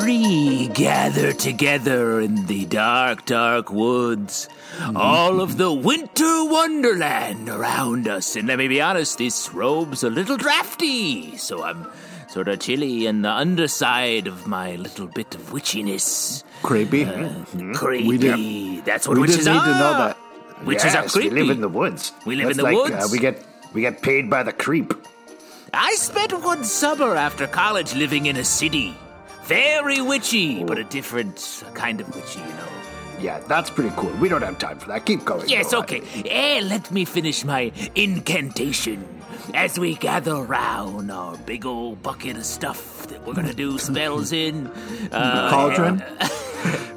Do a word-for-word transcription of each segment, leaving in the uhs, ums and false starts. three gather together in the dark, dark woods. Mm-hmm. All of the winter wonderland around us. And let me be honest, this robe's a little drafty, so I'm sort of chilly in the underside of my little bit of witchiness. Creepy. Uh, creepy. We did, That's what we witches are. We didn't need to know that. Witches yes, are creepy. We live in the woods. We live That's in the like, woods. Uh, we get we get paid by the creep. I spent one summer after college living in a city. Very witchy, oh. but a different kind of witchy, you know. Yeah, that's pretty cool. We don't have time for that. Keep going. Yes, no, okay. Eh, let me finish my incantation as we gather round our big old bucket of stuff that we're going to do spells in. Uh, cauldron?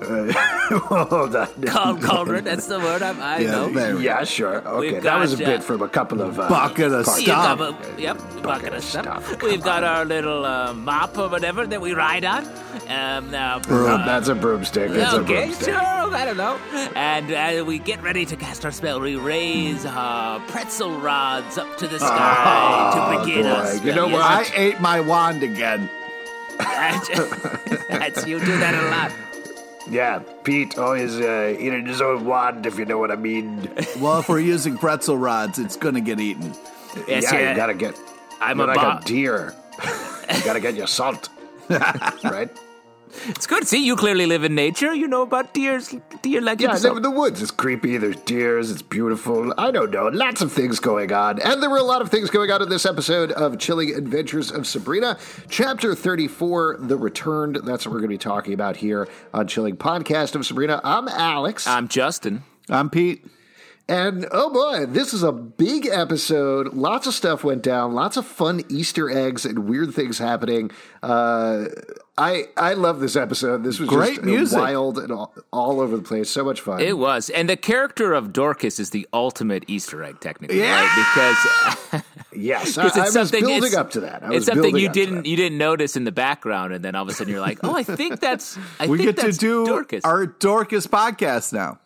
Hold on. Cauldron, cauldron, that's the word I'm, I yeah, know. There. Yeah, sure. Okay, We've that was a uh, bit from a couple of... Uh, bucket of stuff. A, yep, bucket, bucket of stuff. stuff. We've got on. our little uh, mop or whatever that we ride on. Um, uh, Broom, uh, that's a broomstick. That's okay, a broomstick. Sure, I don't know. And uh, we get ready to cast our spell. We raise our pretzel rods up to the sky oh, to begin boy. us. You know what? I ate my wand again. That's, you do that a lot. Yeah, Pete always uh, eating his own wand, if you know what I mean. Well, if we're using pretzel rods, it's going to get eaten. Yes, yeah, yeah, you got to get... I'm a like bo- a deer. You got to get your salt. Right? It's good. See, you clearly live in nature. You know about deers. Deer like yeah, I live in the woods. It's creepy. There's deers. It's beautiful. I don't know. Lots of things going on. And there were a lot of things going on in this episode of Chilling Adventures of Sabrina. Chapter thirty-four, The Returned. That's what we're going to be talking about here on Chilling Podcast of Sabrina. I'm Alex. I'm Justin. I'm Pete. And, oh boy, this is a big episode. Lots of stuff went down. Lots of fun Easter eggs and weird things happening. Uh, I I love this episode. This was Great just music. wild and all, all over the place. So much fun. It was. And the character of Dorcas is the ultimate Easter egg, technically. Yeah! Right? Because... Yes, I, it's I was something, building it's, up to that. I it's was something you didn't you didn't notice in the background, and then all of a sudden you're like, oh, I think that's I we think get that's to do Dorcas. Our Dorcas podcast now.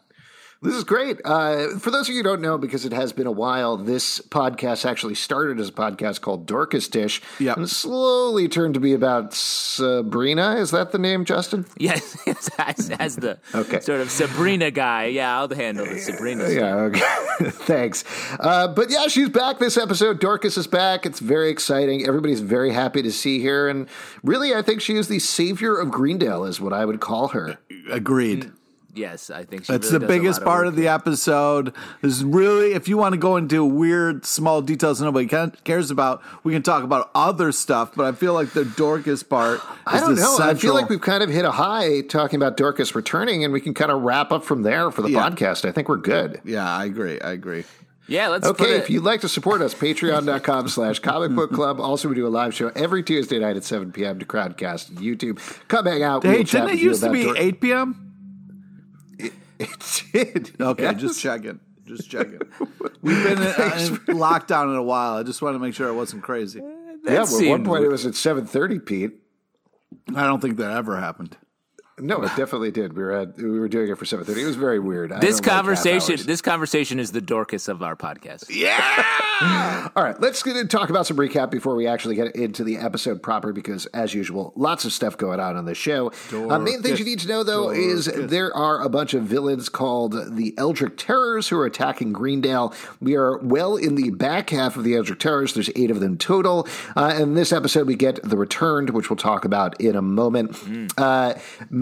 This is great. Uh, for those of you who don't know, because it has been a while, this podcast actually started as a podcast called Dorcas Tish yep. and slowly turned to be about Sabrina. Is that the name, Justin? Yes, as, as the okay. sort of Sabrina guy. Yeah, I'll handle the Sabrina stuff. Yeah, okay. Thanks. Uh, but yeah, she's back this episode. Dorcas is back. It's very exciting. Everybody's very happy to see her. And really, I think she is the savior of Greendale is what I would call her. Agreed. Mm-hmm. Yes, I think she That's really the biggest part of, of the episode. Is really, if you want to go into weird, small details that nobody cares about, we can talk about other stuff, but I feel like the Dorcas part is I don't know. Central. I feel like we've kind of hit a high talking about Dorcas returning, and we can kind of wrap up from there for the yeah. podcast. I think we're good. Yeah, I agree. I agree. Yeah, let's Okay, put it. If you'd like to support us, patreon.com slash comic book club. Also, we do a live show every Tuesday night at seven p.m. to Crowdcast and YouTube. Come hang out. Hey, we'll didn't it used to be Dor- eight p.m.? It did. Okay, yes. just checking. Just checking. We've been in, uh, in lockdown in a while. I just wanted to make sure I wasn't crazy. Uh, yeah, well, at one point weird. It was at seven thirty, Pete. I don't think that ever happened. No, it definitely did. We were at, we were doing it for seven thirty. It was very weird. I this conversation like this conversation is the Dorcas of our podcast. Yeah! All right, let's get in and talk about some recap before we actually get into the episode proper because, as usual, lots of stuff going on on the show. Uh, main things you need to know, though, Dorcas. is there are a bunch of villains called the Eldritch Terrors who are attacking Greendale. We are well in the back half of the Eldritch Terrors. There's eight of them total. Uh, in this episode, we get The Returned, which we'll talk about in a moment. Mm. Uh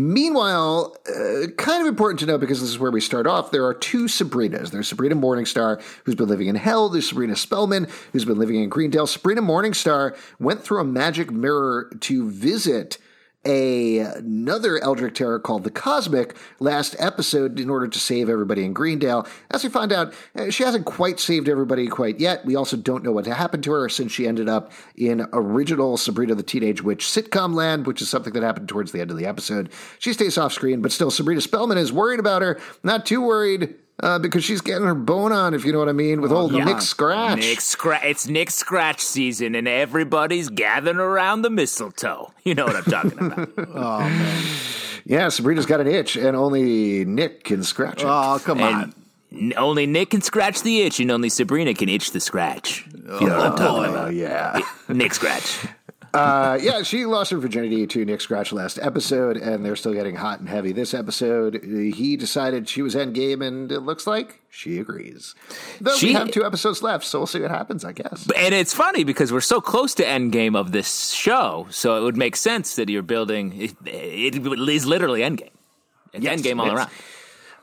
Meanwhile, uh, kind of important to know because this is where we start off, there are two Sabrinas. There's Sabrina Morningstar, who's been living in hell. There's Sabrina Spellman, who's been living in Greendale. Sabrina Morningstar went through a magic mirror to visit a, another Eldritch Terror called The Cosmic last episode in order to save everybody in Greendale. As we find out, she hasn't quite saved everybody quite yet. We also don't know what happened to her since she ended up in original Sabrina the Teenage Witch sitcom land, which is something that happened towards the end of the episode. She stays off screen, but still Sabrina Spellman is worried about her. Not too worried. Uh, because she's getting her bone on, if you know what I mean, with old yeah. Nick Scratch. Nick Scratch. It's Nick Scratch season, and everybody's gathering around the mistletoe. You know what I'm talking about. Oh, man. Yeah, Sabrina's got an itch, and only Nick can scratch it. Oh, come and on. Only Nick can scratch the itch, and only Sabrina can itch the scratch. You know oh, what I'm talking about. Yeah. Nick Scratch. Uh, yeah, she lost her virginity to Nick Scratch last episode, and they're still getting hot and heavy this episode. He decided she was endgame, and it looks like she agrees. Though she, we have two episodes left, so we'll see what happens, I guess. And it's funny because we're so close to endgame of this show, so it would make sense that you're building it, – it is literally endgame. It's yes, endgame all yes. around.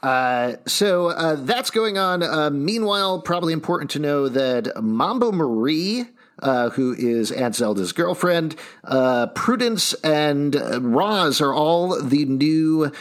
Uh, so uh, that's going on. Uh, meanwhile, probably important to know that Mambo Marie – Uh, who is Aunt Zelda's girlfriend, uh, Prudence and Roz are all the new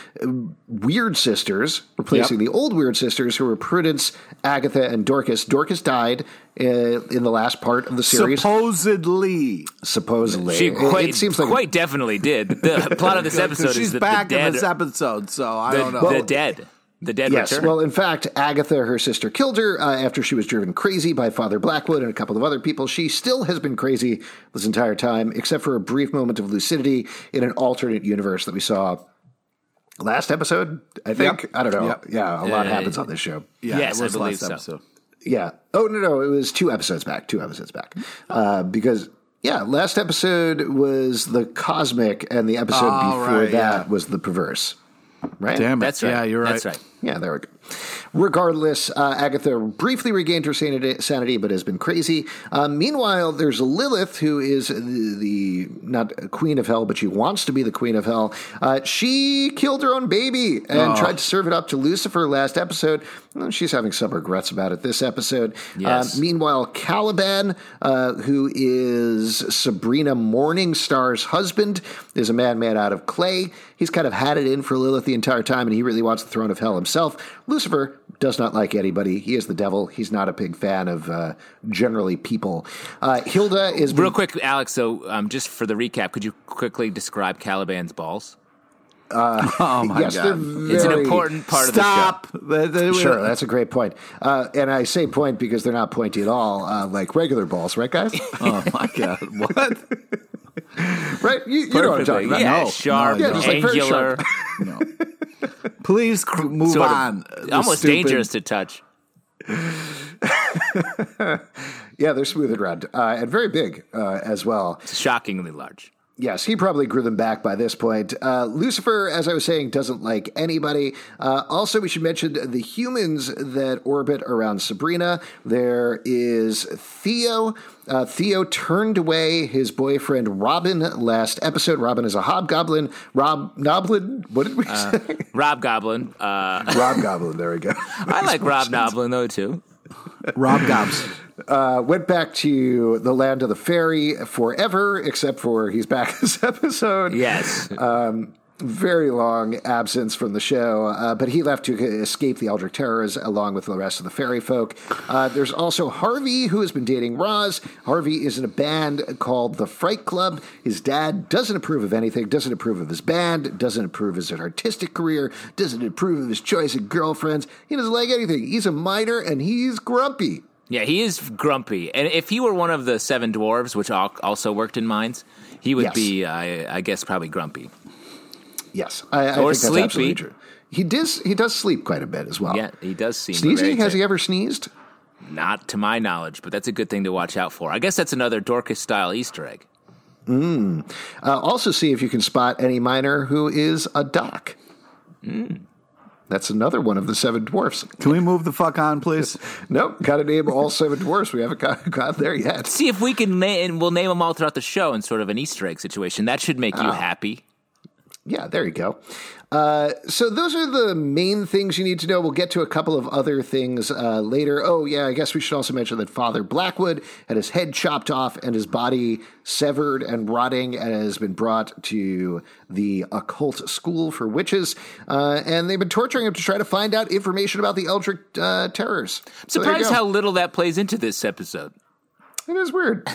weird sisters, replacing yep. the old weird sisters who were Prudence, Agatha, and Dorcas. Dorcas died uh, in the last part of the series. Supposedly. Supposedly. She quite, it seems like quite definitely did. The plot of this episode is that she's back in this episode, so I the, don't know. Well, the dead. The dead yes. return. Well, in fact, Agatha, her sister, killed her uh, after she was driven crazy by Father Blackwood and a couple of other people. She still has been crazy this entire time, except for a brief moment of lucidity in an alternate universe that we saw last episode, I think. Yep. I don't know. Yep. Yeah, a lot uh, happens on this show. Yeah, yes, it was I believe last episode. So. Yeah. Oh, no, no. It was two episodes back. Two episodes back. Uh, because... Yeah, last episode was The Cosmic, and the episode oh, before right, that yeah. was The Perverse. Right? Damn it. That's right. Yeah, you're right. That's right. Yeah, there we go. Regardless, uh, Agatha briefly regained her sanity, sanity but has been crazy. Uh, meanwhile, there's Lilith, who is the, the not queen of hell, but she wants to be the queen of hell. Uh, she killed her own baby and oh. tried to serve it up to Lucifer last episode. Well, she's having some regrets about it this episode. Yes. Uh, meanwhile, Caliban, uh, who is Sabrina Morningstar's husband, is a madman out of clay. He's kind of had it in for Lilith the entire time, and he really wants the throne of hell himself. Lucifer does not like anybody. He is the devil. He's not a big fan of uh, generally people. Uh, Hilda is... Real be- quick, Alex, so um, just for the recap, could you quickly describe Caliban's balls? Uh, oh, my yes, God. Very... It's an important part Stop. of the show. Sure, that's a great point. Uh, and I say point because they're not pointy at all, uh, like regular balls, right, guys? Oh, my God. What? Right? You, you know what I'm talking about. Yeah, no, sharp, no, yeah, just no. like angular. No. Please cr- move sort on. Almost stupid. Dangerous to touch. Yeah, they're smooth and round uh, and very big uh, as well. It's shockingly large. Yes, he probably grew them back by this point. Uh, Lucifer, as I was saying, doesn't like anybody. Uh, also, we should mention the humans that orbit around Sabrina. There is Theo. Uh, Theo turned away his boyfriend Robin last episode. Robin is a hobgoblin. Rob Noblin? What did we uh, say? Rob Goblin. Uh, Rob Goblin, there we go. I like Rob Noblin, though, too. Rob Gobs. Uh, went back to the land of the fairy forever, except for he's back this episode. Yes. Um, very long absence from the show, uh, but he left to escape the Eldritch Terrors along with the rest of the fairy folk. Uh, there's also Harvey, who has been dating Roz. Harvey is in a band called The Fright Club. His dad doesn't approve of anything, doesn't approve of his band, doesn't approve of his artistic career, doesn't approve of his choice of girlfriends. He doesn't like anything. He's a minor, and he's grumpy. Yeah, he is grumpy. And if he were one of the seven dwarves, which also worked in mines, he would yes. be, I, I guess, probably grumpy. Yes. I, I or think sleepy. That's absolutely true. He does, he does sleep quite a bit as well. Yeah, he does seem Sneezing? Very Has he ever sneezed? Not to my knowledge, but that's a good thing to watch out for. I guess that's another Dorcas-style Easter egg. Mm. Uh, also see if you can spot any miner who is a doc. Mm. That's another one of the seven dwarfs. Can we move the fuck on, please? Nope. Got to name all seven dwarfs. We haven't got, got there yet. See if we can name, we'll name them all throughout the show in sort of an Easter egg situation. That should make you uh, happy. Yeah, there you go. Uh, so those are the main things you need to know. We'll get to a couple of other things uh, later. Oh, yeah, I guess we should also mention that Father Blackwood had his head chopped off and his body severed and rotting and has been brought to the occult school for witches. Uh, and they've been torturing him to try to find out information about the Eldritch uh, Terrors. I'm surprised so how little that plays into this episode. It is weird.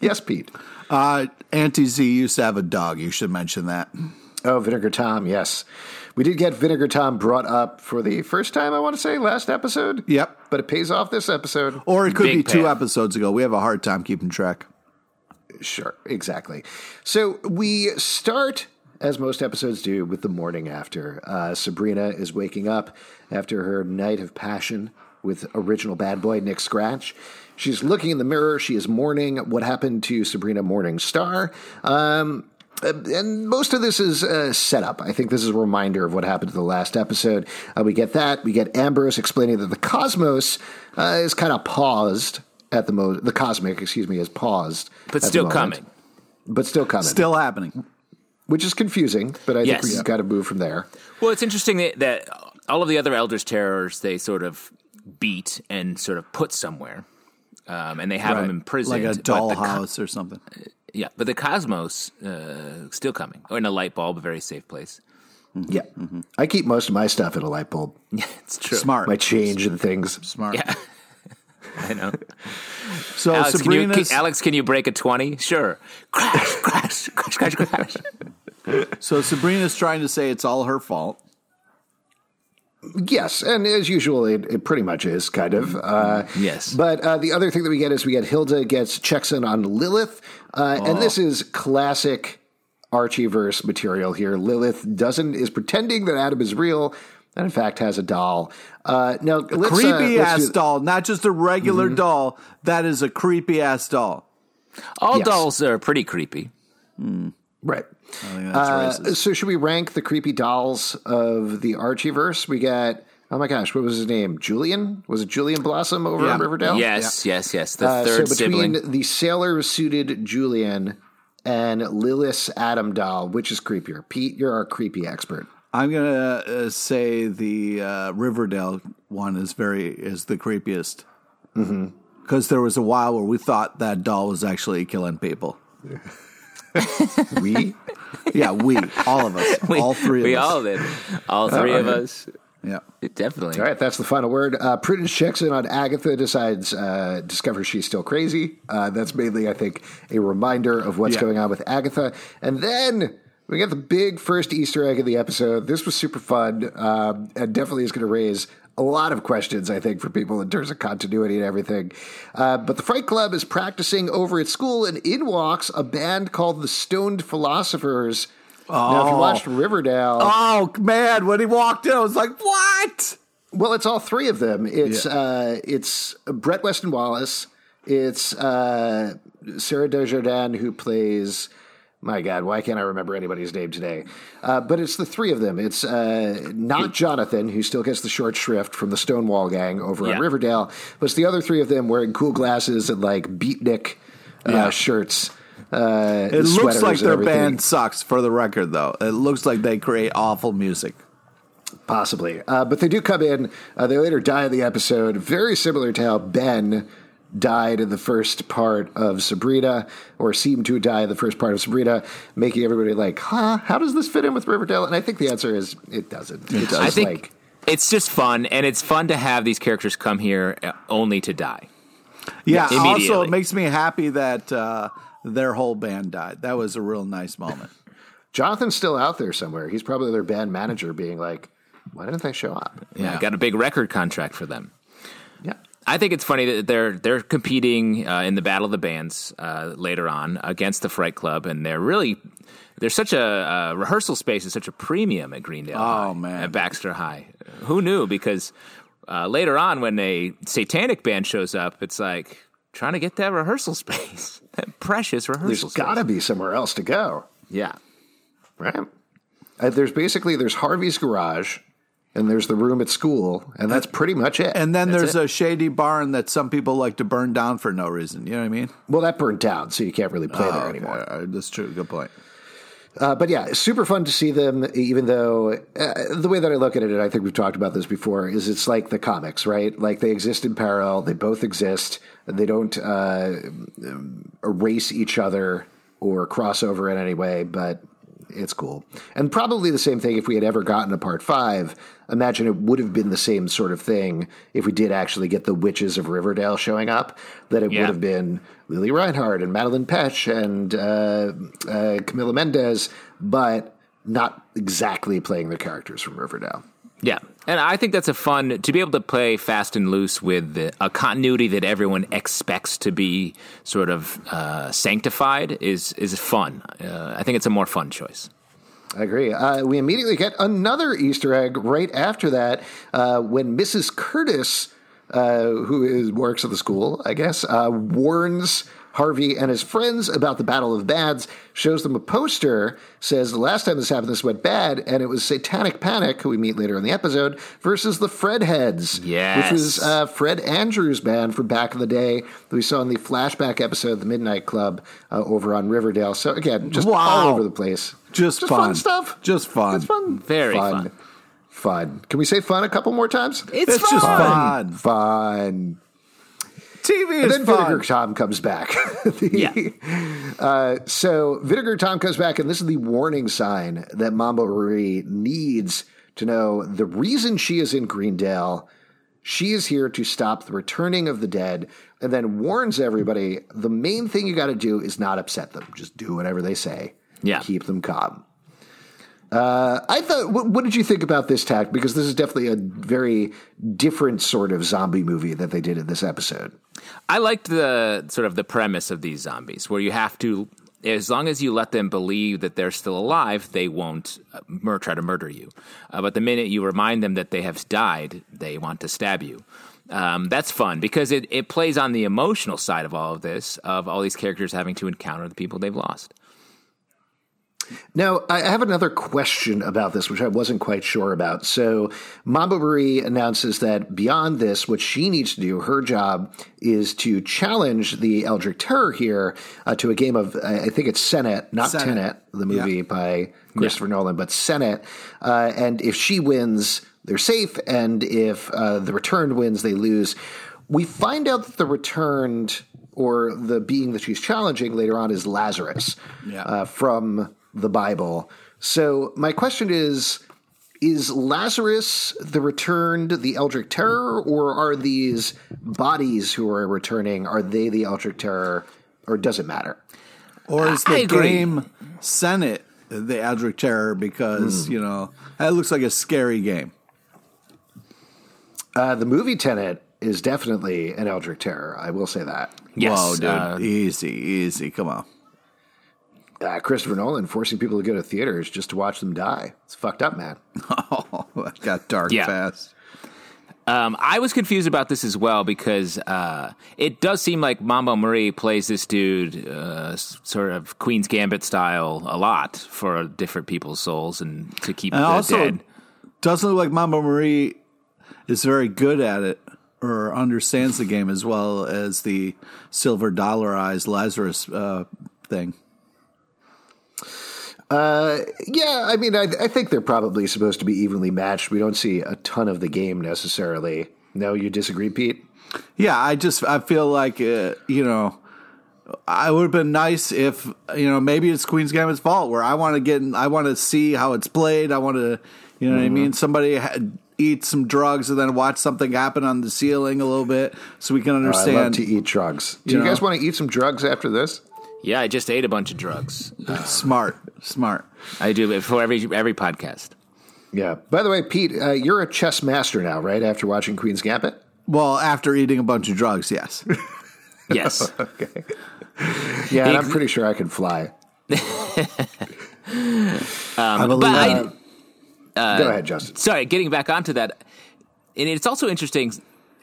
Yes, Pete. Uh, Auntie Z used to have a dog. You should mention that. Oh, Vinegar Tom, yes. We did get Vinegar Tom brought up for the first time, I want to say, last episode. Yep. But it pays off this episode. Or it could Big be path. two episodes ago. We have a hard time keeping track. Sure, exactly. So we start, as most episodes do, with the morning after. Uh, Sabrina is waking up after her night of passion with original bad boy Nick Scratch. She's looking in the mirror. She is mourning what happened to Sabrina Morningstar. Um, and most of this is uh, set up. I think this is a reminder of what happened to the last episode. Uh, we get that. We get Ambrose explaining that the cosmos uh, is kind of paused at the moment. The cosmic, excuse me, is paused. But still coming. But still coming. Still happening. Which is confusing, but I yes. think we've got to move from there. Well, it's interesting that, that all of the other Eldritch Terrors, they sort of beat and sort of put somewhere. Um, and they have right. them imprisoned. Like a dollhouse co- or something. Yeah, but the cosmos uh, still coming. Or in a light bulb, a very safe place. Mm-hmm. Yeah. Mm-hmm. I keep most of my stuff in a light bulb. Yeah, it's true. Smart. My change and things. Smart. Yeah. I know. So, Alex, Sabrina's... Can you, can, Alex, can you break a twenty? Sure. Crash, crash, crash, crash, crash. So Sabrina's trying to say it's all her fault. Yes, and as usual, it, it pretty much is, kind of. Uh, yes. But uh, the other thing that we get is we get Hilda gets checks in on Lilith, uh, oh. and this is classic Archieverse material here. Lilith doesn't is pretending that Adam is real, and in fact has a doll. Uh, now, a let's, creepy uh, let's ass do... doll, not just a regular mm-hmm. doll. That is a creepy ass doll. All yes. dolls are pretty creepy, mm. right? I think that's uh, so, should we rank the creepy dolls of the Archieverse? We got oh my gosh, what was his name? Julian? Was it Julian Blossom over yeah. in Riverdale? Yes, yeah. yes, yes. The uh, third so between sibling. The sailor-suited Julian and Lilith's Adam doll, which is creepier? Pete, you're our creepy expert. I'm gonna uh, say the uh, Riverdale one is very is the creepiest because mm-hmm. there was a while where we thought that doll was actually killing people. we, yeah, we, all of us, we, all three, of we us. all did, all three uh, of okay. us. Yeah, it definitely. All right, that's the final word. Uh, Prudence checks in on Agatha, decides, uh, discovers she's still crazy. Uh, that's mainly, I think, a reminder of what's yeah. going on with Agatha, and then. We got the big first Easter egg of the episode. This was super fun um, and definitely is going to raise a lot of questions, I think, for people in terms of continuity and everything. Uh, but the Fright Club is practicing over at school, and in walks a band called the Stoned Philosophers. Oh. Now, if you watched Riverdale... Oh, man, when he walked in, I was like, what? Well, it's all three of them. It's yeah. uh, it's Brett Weston Wallace. It's uh, Sarah Desjardins, who plays... My God, why can't I remember anybody's name today? Uh, but it's the three of them. It's uh, not Jonathan, who still gets the short shrift from the Stonewall Gang over yeah. in Riverdale, but it's the other three of them wearing cool glasses and like beatnik uh, yeah. shirts. Uh, it looks like their everything. band sucks, for the record, though. It looks like they create awful music. Possibly. Uh, but they do come in. Uh, they later die in the episode, very similar to how Ben... died in the first part of Sabrina, or seemed to die in the first part of Sabrina, making everybody like, huh, how does this fit in with Riverdale? And I think the answer is it doesn't. It does. I think like, it's just fun, and it's fun to have these characters come here only to die. Yeah, also it makes me happy that uh, their whole band died. That was a real nice moment. Jonathan's still out there somewhere. He's probably their band manager being like, why didn't they show up? Yeah, yeah. Got a big record contract for them. I think it's funny that they're they're competing uh, in the Battle of the Bands uh, later on against the Fright Club, and they're really there's such a uh, rehearsal space is such a premium at Greendale. Oh High, man, at Baxter High, who knew? Because uh, later on, when a Satanic Band shows up, it's like trying to get that rehearsal space, that precious rehearsal. There's space. There's got to be somewhere else to go. Yeah, right. Uh, there's basically there's Harvey's garage. And there's the room at school, and that's pretty much it. And then that's there's it. a shady barn that some people like to burn down for no reason. You know what I mean? Well, that burned down, so you can't really play oh, there anymore. Okay. That's true. Good point. Uh, but yeah, super fun to see them, even though uh, the way that I look at it, and I think we've talked about this before, is it's like the comics, right? Like they exist in parallel. They both exist. They don't uh, erase each other or cross over in any way, but... It's cool. And probably the same thing if we had ever gotten a part five. Imagine it would have been the same sort of thing if we did actually get the Witches of Riverdale showing up, that it yeah. would have been Lily Reinhardt and Madeline Petch and uh, uh, Camila Mendez, but not exactly playing the characters from Riverdale. Yeah. And I think that's a fun, to be able to play fast and loose with the, a continuity that everyone expects to be sort of uh, sanctified is is fun. Uh, I think it's a more fun choice. I agree. Uh, we immediately get another Easter egg right after that uh, when Missus Curtis uh, who is works at the school, I guess, uh, warns Harvey and his friends about the Battle of Bads, shows them a poster, says the last time this happened, this went bad, and it was Satanic Panic, who we meet later in the episode, versus the Fredheads, yes. which was uh, Fred Andrews' band from back in the day that we saw in the flashback episode of the Midnight Club uh, over on Riverdale. So again, just wow. all over the place. Just, just fun. fun stuff. Just fun. It's fun. Very fun. fun. Fun. Can we say fun a couple more times? It's, it's fun. just fun. Fun. T V and is then fun. Vinegar Tom comes back. the, yeah. Uh, so Vinegar Tom comes back, and this is the warning sign that Mambo Marie needs to know. The reason she is in Greendale, she is here to stop the returning of the dead, and then warns everybody, the main thing you got to do is not upset them. Just do whatever they say. Yeah. Keep them calm. Uh, I thought, what, what did you think about this tack? Because this is definitely a very different sort of zombie movie that they did in this episode. I liked the sort of the premise of these zombies where you have to, as long as you let them believe that they're still alive, they won't mur- try to murder you. Uh, but the minute you remind them that they have died, they want to stab you. Um, that's fun because it, it plays on the emotional side of all of this, of all these characters having to encounter the people they've lost. Now, I have another question about this, which I wasn't quite sure about. So Mambo Marie announces that beyond this, what she needs to do, her job, is to challenge the Eldritch Terror here uh, to a game of, I think it's Senet, not Senet. Tenet, the movie yeah. by Christopher yeah. Nolan, but Senet. Uh, and if she wins, they're safe. And if uh, the Returned wins, they lose. We find out that the Returned, or the being that she's challenging later on, is Lazarus yeah. uh, from the Bible. So my question is, is Lazarus the Returned, the Eldritch Terror, or are these bodies who are returning, are they the Eldritch Terror, or does it matter? Or is the game Senet the Eldritch Terror because, mm. you know, that looks like a scary game. Uh, the movie Tenet is definitely an Eldritch Terror. I will say that. Yes. Whoa, dude. Uh, easy, easy. Come on. Uh, Christopher Nolan forcing people to go to theaters just to watch them die. It's fucked up, man. Oh, that got dark yeah. fast. Um, I was confused about this as well because uh, it does seem like Mambo Marie plays this dude uh, sort of Queen's Gambit style a lot for different people's souls and to keep and the also, dead. Doesn't look like Mambo Marie is very good at it or understands the game as well as the silver dollarized Lazarus uh, thing. Uh, yeah, I mean, I, I think they're probably supposed to be evenly matched. We don't see a ton of the game necessarily. No, you disagree, Pete? Yeah, I just, I feel like, uh, you know, I would have been nice if, you know, maybe it's Queen's Gambit's fault where I want to get, I want to see how it's played. I want to, you know mm-hmm. what I mean? Somebody had, eat some drugs and then watch something happen on the ceiling a little bit so we can understand. Oh, I love to eat drugs. Do you, you know? guys want to eat some drugs after this? Yeah, I just ate a bunch of drugs. Uh, smart, smart. I do it for every every podcast. Yeah. By the way, Pete, uh, you're a chess master now, right? After watching Queen's Gambit? Well, after eating a bunch of drugs, yes. Yes. Okay. Yeah, and I'm pretty sure I can fly. um, but I, uh, go ahead, Justin. Sorry, getting back onto that, and it's also interesting,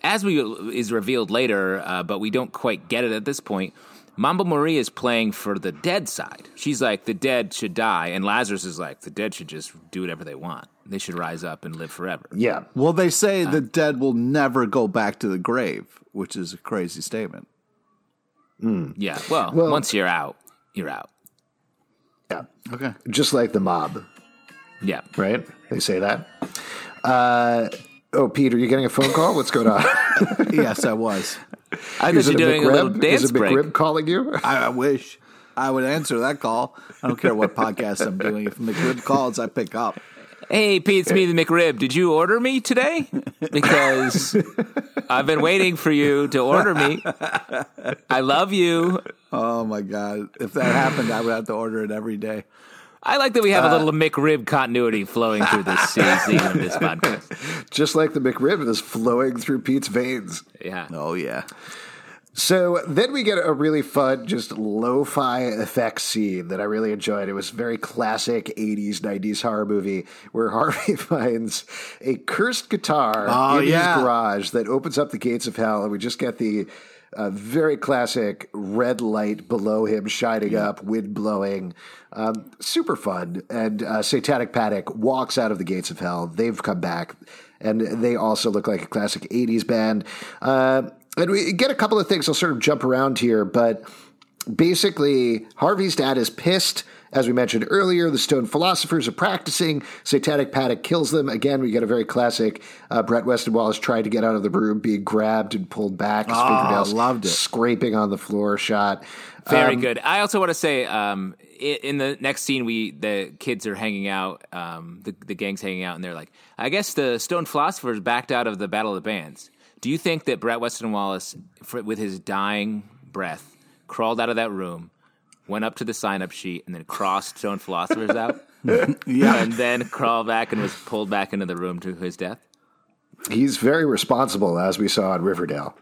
as we is revealed later, uh, but we don't quite get it at this point. Mambo Marie is playing for the dead side. She's like, the dead should die. And Lazarus is like, the dead should just do whatever they want. They should rise up and live forever. Yeah. Well, they say uh, the dead will never go back to the grave, which is a crazy statement. Mm. Yeah. Well, well, once you're out, you're out. Yeah. Okay. Just like the mob. Yeah. Right? They say that. Uh, oh, Pete, are you getting a phone call? What's going on? Yes, I was. I was doing McRib? a little dance Is it McRib break. calling you? I, I wish I would answer that call. I don't care what podcast I'm doing. If McRib calls, I pick up. Hey, Pete, it's me, the McRib. Did you order me today? Because I've been waiting for you to order me. I love you. Oh, my God. If that happened, I would have to order it every day. I like that we have uh, a little McRib continuity flowing through this season of this podcast. Just like the McRib is flowing through Pete's veins. Yeah. Oh, yeah. So then we get a really fun, just lo-fi effects scene that I really enjoyed. It was a very classic eighties, nineties horror movie where Harvey finds a cursed guitar oh, in yeah. his garage that opens up the gates of hell, and we just get the uh, very classic red light below him shining yeah. up, wind blowing. Um, super fun. And uh, Satanic Panic walks out of the gates of hell. They've come back, and they also look like a classic eighties band. Uh And we get a couple of things. I'll sort of jump around here, but basically Harvey's dad is pissed. As we mentioned earlier, the Stoned Philosophers are practicing. Satanic Panic kills them. Again, we get a very classic uh, Brett Weston Wallace trying to get out of the room, being grabbed and pulled back. His oh, fingernails loved it. Scraping on the floor shot. Very um, good. I also want to say um, in the next scene, we the kids are hanging out, um, the, the gang's hanging out, and they're like, I guess the Stoned Philosophers backed out of the Battle of the Bands. Do you think that Brett Weston Wallace, for, with his dying breath, crawled out of that room, went up to the sign-up sheet, and then crossed Stone Philosophers out, yeah. and then crawled back and was pulled back into the room to his death? He's very responsible, as we saw in Riverdale.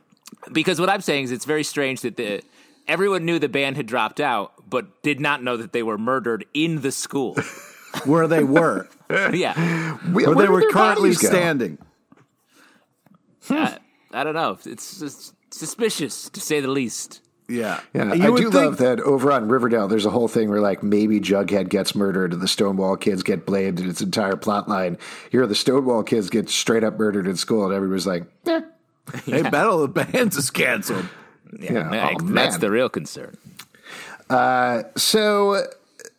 Because what I'm saying is it's very strange that the, everyone knew the band had dropped out, but did not know that they were murdered in the school. Where they were. yeah. Where, Where they were currently standing. Uh, I don't know. It's, it's suspicious, to say the least. Yeah. yeah. I do think... love that over on Riverdale, there's a whole thing where, like, maybe Jughead gets murdered and the Stonewall Kids get blamed in its entire plot line. Here, the Stonewall Kids get straight up murdered in school, and everybody's like, eh. Hey, yeah. Battle of the Bands is canceled. Yeah, yeah. Man, oh, that's the real concern. Uh, so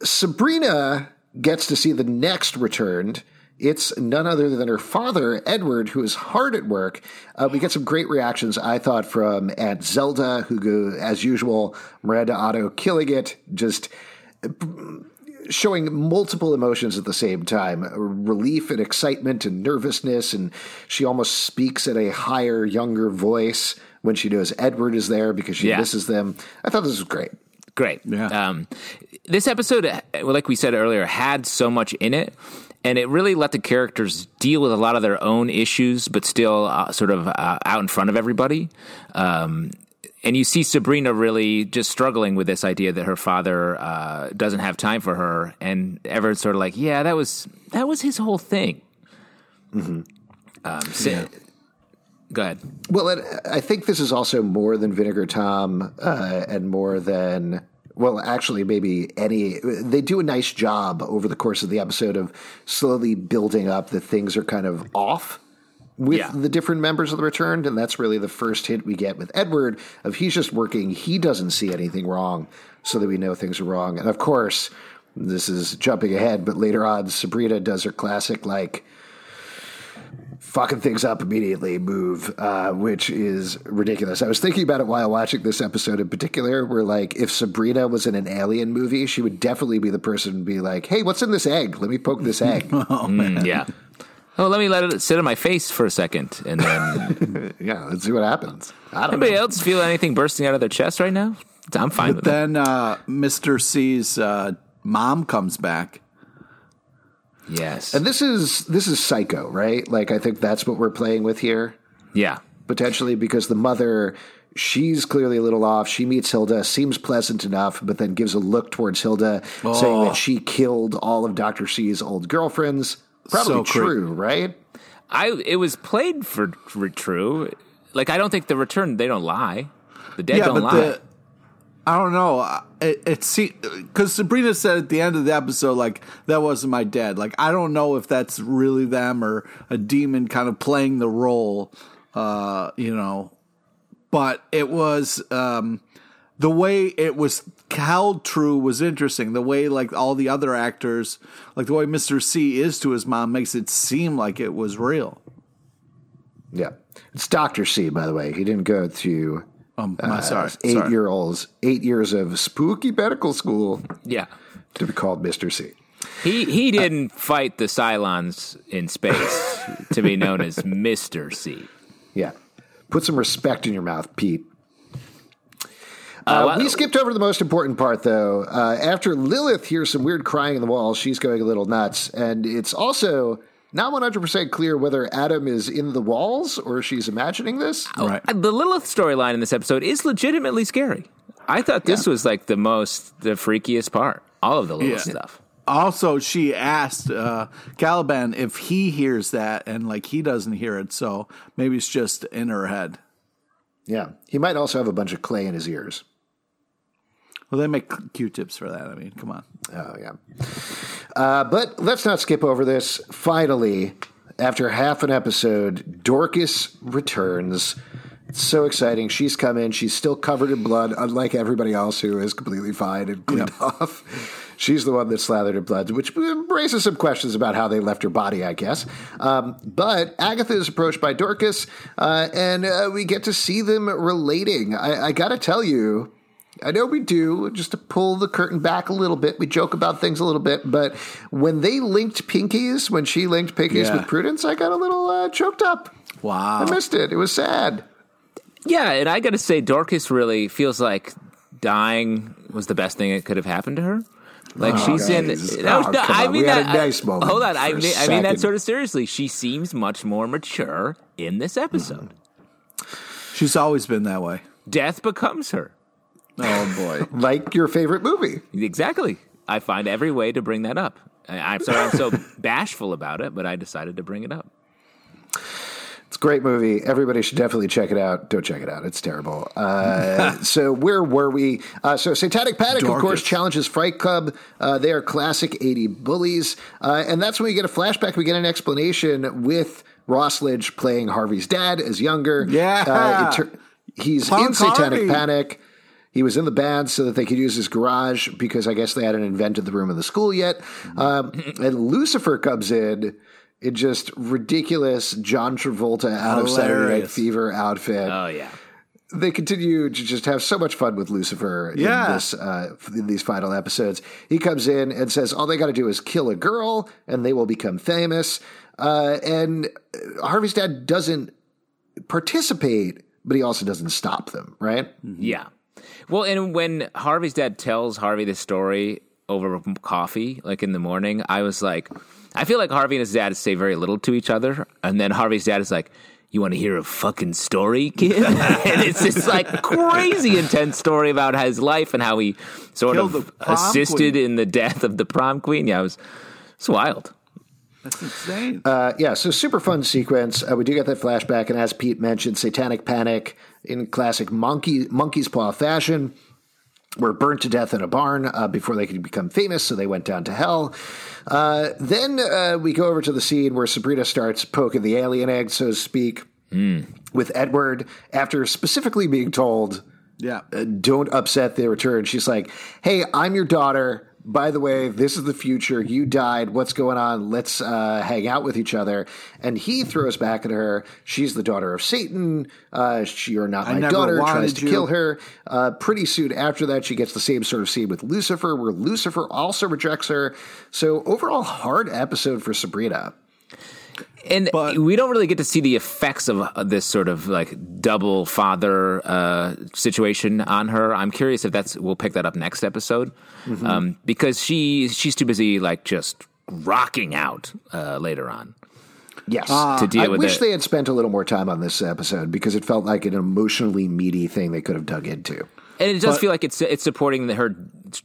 Sabrina gets to see the next returned. It's none other than her father, Edward, who is hard at work. Uh, we get some great reactions, I thought, from Aunt Zelda, who, go, as usual, Miranda Otto killing it, just showing multiple emotions at the same time, relief and excitement and nervousness, and she almost speaks at a higher, younger voice when she knows Edward is there because she yeah. misses them. I thought this was great. Great. Yeah. Um, this episode, like we said earlier, had so much in it. And it really let the characters deal with a lot of their own issues, but still uh, sort of uh, out in front of everybody. Um, and you see Sabrina really just struggling with this idea that her father uh, doesn't have time for her. And Everett's sort of like, yeah, that was that was his whole thing. Mm-hmm. Um, so, yeah. Go ahead. Well, I think this is also more than Vinegar Tom uh, and more than... Well, actually, maybe any – they do a nice job over the course of the episode of slowly building up that things are kind of off with yeah. the different members of the Returned, and that's really the first hint we get with Edward of he's just working. He doesn't see anything wrong, so that we know things are wrong. And, of course, this is jumping ahead, but later on Sabrina does her classic, like – fucking things up immediately move, uh, which is ridiculous. I was thinking about it while watching this episode in particular, where, like, if Sabrina was in an alien movie, she would definitely be the person to be like, hey, what's in this egg? Let me poke this egg. oh, man. Mm, yeah. Oh, let me let it sit in my face for a second. And then. yeah, let's see what happens. I don't Anybody know. else feel anything bursting out of their chest right now? I'm fine but with then, it. But uh, then Mister C's uh, mom comes back. Yes. And this is this is Psycho, right? Like, I think that's what we're playing with here. Yeah. Potentially, because the mother, she's clearly a little off. She meets Hilda, seems pleasant enough, but then gives a look towards Hilda, oh. saying that she killed all of Doctor C's old girlfriends. Probably so true, cr- right? I It was played for, for true. Like, I don't think the Returned, they don't lie. The dead yeah, don't lie. The, I don't know. It's it because Sabrina said at the end of the episode, like, that wasn't my dad. Like, I don't know if that's really them or a demon kind of playing the role, uh, you know. But it was um, the way it was held true was interesting. The way, like, all the other actors, like the way Mister C is to his mom makes it seem like it was real. Yeah. It's Doctor C, by the way. He didn't go to... Um, uh, sorry, eight sorry. year olds, eight years of spooky medical school. Yeah, to be called Mister C. He he didn't uh, fight the Cylons in space to be known as Mister C. Yeah, put some respect in your mouth, Pete. Uh, well, we skipped over the most important part, though. Uh, after Lilith hears some weird crying in the wall, she's going a little nuts, and it's also not one hundred percent clear whether Adam is in the walls or she's imagining this. Oh, right. The Lilith storyline in this episode is legitimately scary. I thought this yeah. was like the most, the freakiest part. All of the Lilith yeah. stuff. Also, she asked uh, Caliban if he hears that, and like he doesn't hear it, so maybe it's just in her head. Yeah. He might also have a bunch of clay in his ears. Well, they make Q-tips for that. I mean, come on. Oh, yeah. Uh, but let's not skip over this. Finally, after half an episode, Dorcas returns. It's so exciting. She's come in. She's still covered in blood, unlike everybody else who is completely fine and cleaned yep. off. She's the one that slathered in blood, which raises some questions about how they left her body, I guess. Um, but Agatha is approached by Dorcas, uh, and uh, we get to see them relating. I, I got to tell you, I know we do, just to pull the curtain back a little bit. We joke about things a little bit, but when they linked pinkies, when she linked pinkies yeah. with Prudence, I got a little uh, choked up. Wow. I missed it. It was sad. Yeah, and I got to say, Dorcas really feels like dying was the best thing that could have happened to her. Like oh, she's guys. in. No, oh, no, I mean that. Nice I, hold on, I, I mean that sort of seriously. She seems much more mature in this episode. Mm-hmm. She's always been that way. Death becomes her. Oh boy! Like your favorite movie. Exactly. I find every way to bring that up. I, I'm sorry, I'm so bashful about it, but I decided to bring it up. It's a great movie. Everybody should definitely check it out. Don't check it out. It's terrible. Uh, so where were we? Uh, so Satanic Panic, Dorcas. Of course, challenges Fright Club. Uh, they are classic eighties bullies. Uh, and that's when we get a flashback. We get an explanation with Rosledge playing Harvey's dad as younger. Yeah. Uh, ter- he's Punk in Satanic Harvey. Panic. He was in the band so that they could use his garage because I guess they hadn't invented the room in the school yet. Um, and Lucifer comes in. It just ridiculous John Travolta out Hilarious. Of Saturday Night Fever outfit. Oh, yeah. They continue to just have so much fun with Lucifer yeah. in, this, uh, in these final episodes. He comes in and says all they got to do is kill a girl and they will become famous. Uh, and Harvey's dad doesn't participate, but he also doesn't stop them, right? Yeah. Well, and when Harvey's dad tells Harvey the story over coffee, like in the morning, I was like... I feel like Harvey and his dad say very little to each other, and then Harvey's dad is like, you want to hear a fucking story, kid? And it's this, like, crazy intense story about his life and how he sort Killed of assisted queen. In the death of the prom queen. Yeah, it was, it's wild. That's insane. Uh, yeah, so super fun sequence. Uh, we do get that flashback, and as Pete mentioned, Satanic Panic in classic monkey monkey's paw fashion. Were burnt to death in a barn uh, before they could become famous, so they went down to hell. Uh, then uh, we go over to the scene where Sabrina starts poking the alien egg, so to speak, mm. with Edward, after specifically being told, "Yeah, uh, don't upset the return." She's like, hey, I'm your daughter. By the way, this is the future. You died. What's going on? Let's uh, hang out with each other. And he throws back at her. She's the daughter of Satan. Uh, she or not I my daughter tries to you. Kill her. Uh, pretty soon after that, she gets the same sort of scene with Lucifer, where Lucifer also rejects her. So overall, hard episode for Sabrina. And but, we don't really get to see the effects of this sort of like double father uh, situation on her. I'm curious if that's we'll pick that up next episode mm-hmm. um, because she she's too busy like just rocking out uh, later on. Yes, uh, to deal I with wish it. They had spent a little more time on this episode because it felt like an emotionally meaty thing they could have dug into. And it does but, feel like it's it's supporting the, her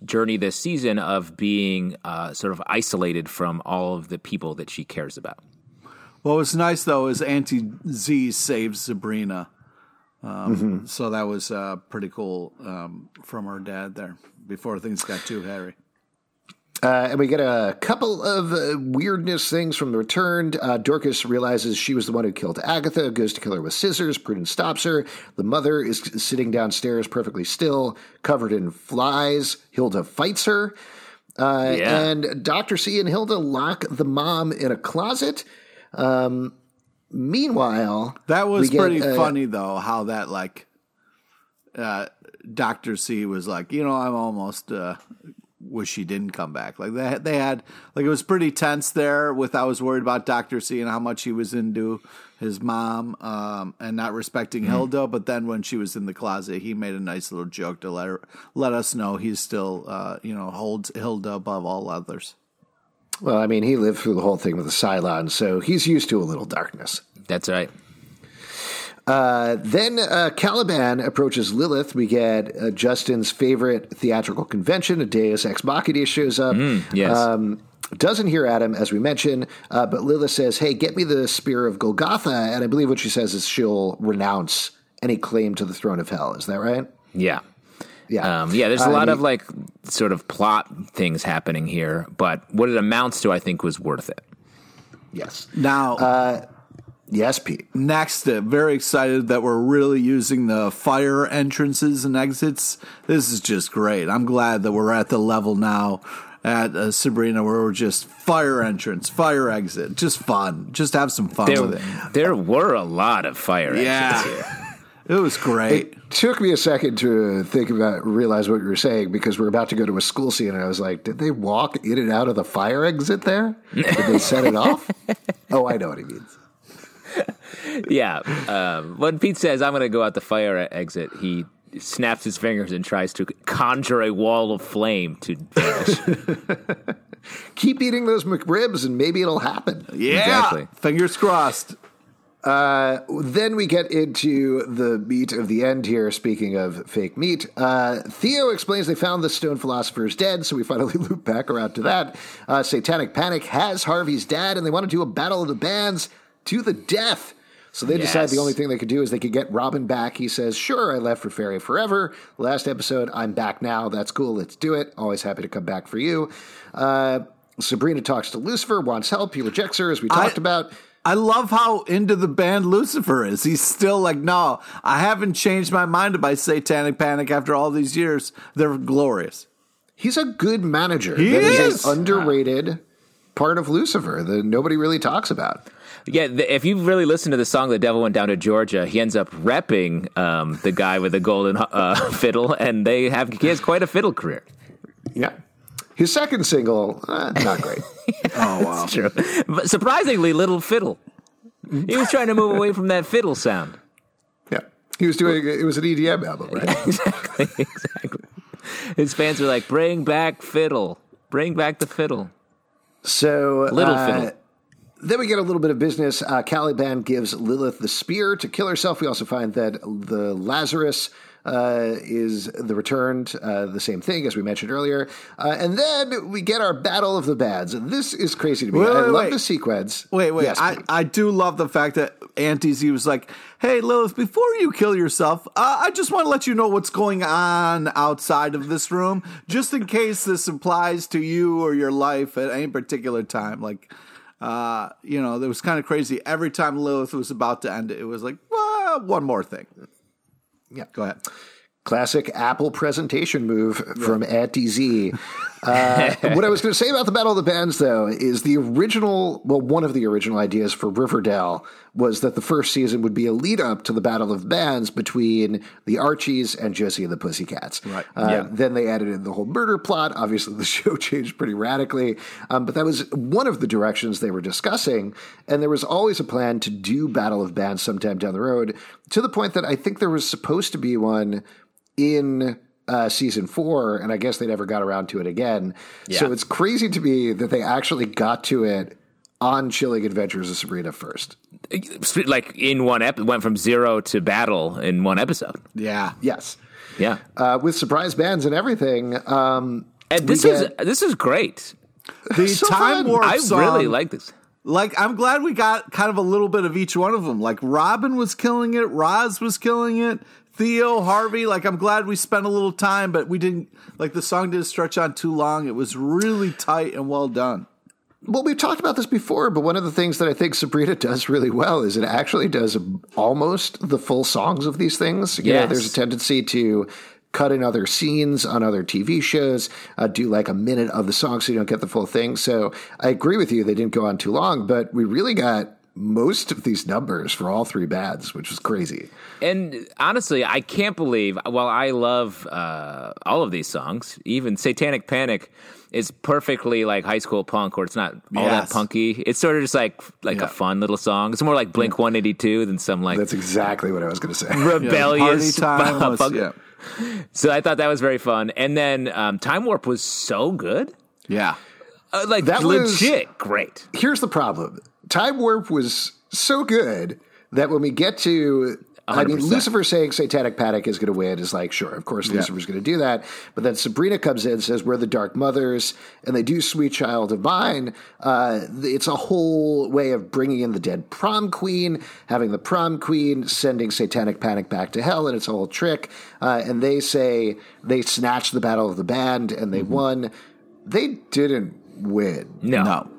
journey this season of being uh, sort of isolated from all of the people that she cares about. What was nice, though, is Auntie Z saves Sabrina. Um, mm-hmm. So that was uh, pretty cool um, from her dad there before things got too hairy. Uh, and we get a couple of uh, weirdness things from the returned. Uh, Dorcas realizes she was the one who killed Agatha, goes to kill her with scissors. Prudence stops her. The mother is sitting downstairs perfectly still, covered in flies. Hilda fights her. Uh, yeah. And Doctor C and Hilda lock the mom in a closet. Um, meanwhile, that was get, pretty uh, funny though, how that like, uh, Doctor C was like, you know, I'm almost, uh, wish she didn't come back. Like they, they had, like, it was pretty tense there with, I was worried about Doctor C and how much he was into his mom, um, and not respecting mm-hmm. Hilda. But then when she was in the closet, he made a nice little joke to let her, let us know he's still, uh, you know, holds Hilda above all others. Well, I mean, he lived through the whole thing with the Cylons, so he's used to a little darkness. That's right. Uh, then uh, Caliban approaches Lilith. We get uh, Justin's favorite theatrical convention, a Deus Ex Machina shows up. Mm, yes. Um, doesn't hear Adam, as we mentioned, uh, but Lilith says, hey, get me the Spear of Golgotha. And I believe what she says is she'll renounce any claim to the throne of hell. Is that right? Yeah. Yeah. Um, yeah, there's a lot uh, he, of like sort of plot things happening here, but what it amounts to, I think, was worth it. Yes. Now, uh, yes, Pete. Next, uh, very excited that we're really using the fire entrances and exits. This is just great. I'm glad that we're at the level now at uh, Sabrina where we're just fire entrance, fire exit, just fun. Just have some fun there, with it. There were a lot of fire yeah. exits here. It was great. It took me a second to think about, realize what you were saying, because we're about to go to a school scene, and I was like, did they walk in and out of the fire exit there? Did they set it off? Oh, I know what he means. Yeah. Um, when Pete says, I'm going to go out the fire exit, he snaps his fingers and tries to conjure a wall of flame to vanish. Keep eating those McRibs, and maybe it'll happen. Yeah. Exactly. Fingers crossed. Uh, then we get into the meat of the end here, speaking of fake meat. Uh, Theo explains they found the Stone Philosophers dead, so we finally loop back around to that. Uh, Satanic Panic has Harvey's dad, and they want to do a battle of the bands to the death. So they yes. decide the only thing they could do is they could get Robin back. He says, sure, I left for Fairy Forever. Last episode, I'm back now. That's cool. Let's do it. Always happy to come back for you. Uh, Sabrina talks to Lucifer, wants help. He rejects her, as we talked I- about. I love how into the band Lucifer is. He's still like, no, I haven't changed my mind about Satanic Panic after all these years. They're glorious. He's a good manager. He that is. is an underrated wow. part of Lucifer that nobody really talks about. Yeah, the, if you really listen to the song The Devil Went Down to Georgia, he ends up repping um, the guy with the golden uh, fiddle, and they have he has quite a fiddle career. Yeah. His second single, uh, not great. Yeah, oh, wow. That's true. But surprisingly, little fiddle. He was trying to move away from that fiddle sound. Yeah. He was doing, it was an E D M album, right? Exactly, exactly. His fans were like, bring back fiddle. Bring back the fiddle. So, little uh, fiddle. Then we get a little bit of business. Uh, Caliban gives Lilith the spear to kill herself. We also find that the Lazarus uh, is the returned, uh, the same thing as we mentioned earlier. Uh, and then we get our battle of the bands. This is crazy to me. Wait, I wait, love wait. the sequence. Wait, wait. Yes, I, I do love the fact that Auntie Z was like, hey, Lilith, before you kill yourself, uh, I just want to let you know what's going on outside of this room, just in case this applies to you or your life at any particular time. Like, Uh, you know, it was kind of crazy. Every time Lilith was about to end it, it was like, well, one more thing. Yeah, go ahead. Classic Apple presentation move yeah. from Auntie Z. Uh, what I was going to say about the Battle of the Bands, though, is the original, well, one of the original ideas for Riverdale was that the first season would be a lead up to the Battle of the Bands between the Archies and Josie and the Pussycats. Right. Uh, yeah. Then they added in the whole murder plot. Obviously, the show changed pretty radically, um, but that was one of the directions they were discussing. And there was always a plan to do Battle of Bands sometime down the road, to the point that I think there was supposed to be one in uh, season four, and I guess they never got around to it again. Yeah. So it's crazy to me that they actually got to it on Chilling Adventures of Sabrina first. Like in one episode, went from zero to battle in one episode. Yeah. Yes. Yeah. Uh, with surprise bands and everything. Um, and this is get... this is great. The so Time Warp I song. really like this. Like, I'm glad we got kind of a little bit of each one of them. Like, Robin was killing it. Roz was killing it. Theo, Harvey, like, I'm glad we spent a little time, but we didn't, like, the song didn't stretch on too long. It was really tight and well done. Well, we've talked about this before, but one of the things that I think Sabrina does really well is it actually does almost the full songs of these things. Yeah, you know, there's a tendency to cut in other scenes on other T V shows, uh, do like a minute of the song so you don't get the full thing. So I agree with you. They didn't go on too long, but we really got most of these numbers for all three bands, which was crazy. And honestly, I can't believe, while I love uh, all of these songs, even Satanic Panic is perfectly like high school punk, or it's not all yes. that punky. It's sort of just like like yeah. a fun little song. It's more like Blink one eighty-two than some like... That's exactly what I was going to say. Rebellious. Yeah, was, punk. Yeah. So I thought that was very fun. And then um, Time Warp was so good. Yeah. Uh, like, that legit was, great. Here's the problem. Time Warp was so good that when we get to... one hundred percent. I mean, Lucifer saying Satanic Panic is going to win is like, sure, of course, yeah. Lucifer's going to do that. But then Sabrina comes in and says, we're the Dark Mothers, and they do Sweet Child of Mine. Uh, it's a whole way of bringing in the dead prom queen, having the prom queen, sending Satanic Panic back to hell, and it's a whole trick. Uh, and they say they snatched the Battle of the Band, and they mm-hmm. won. They didn't win. No. No.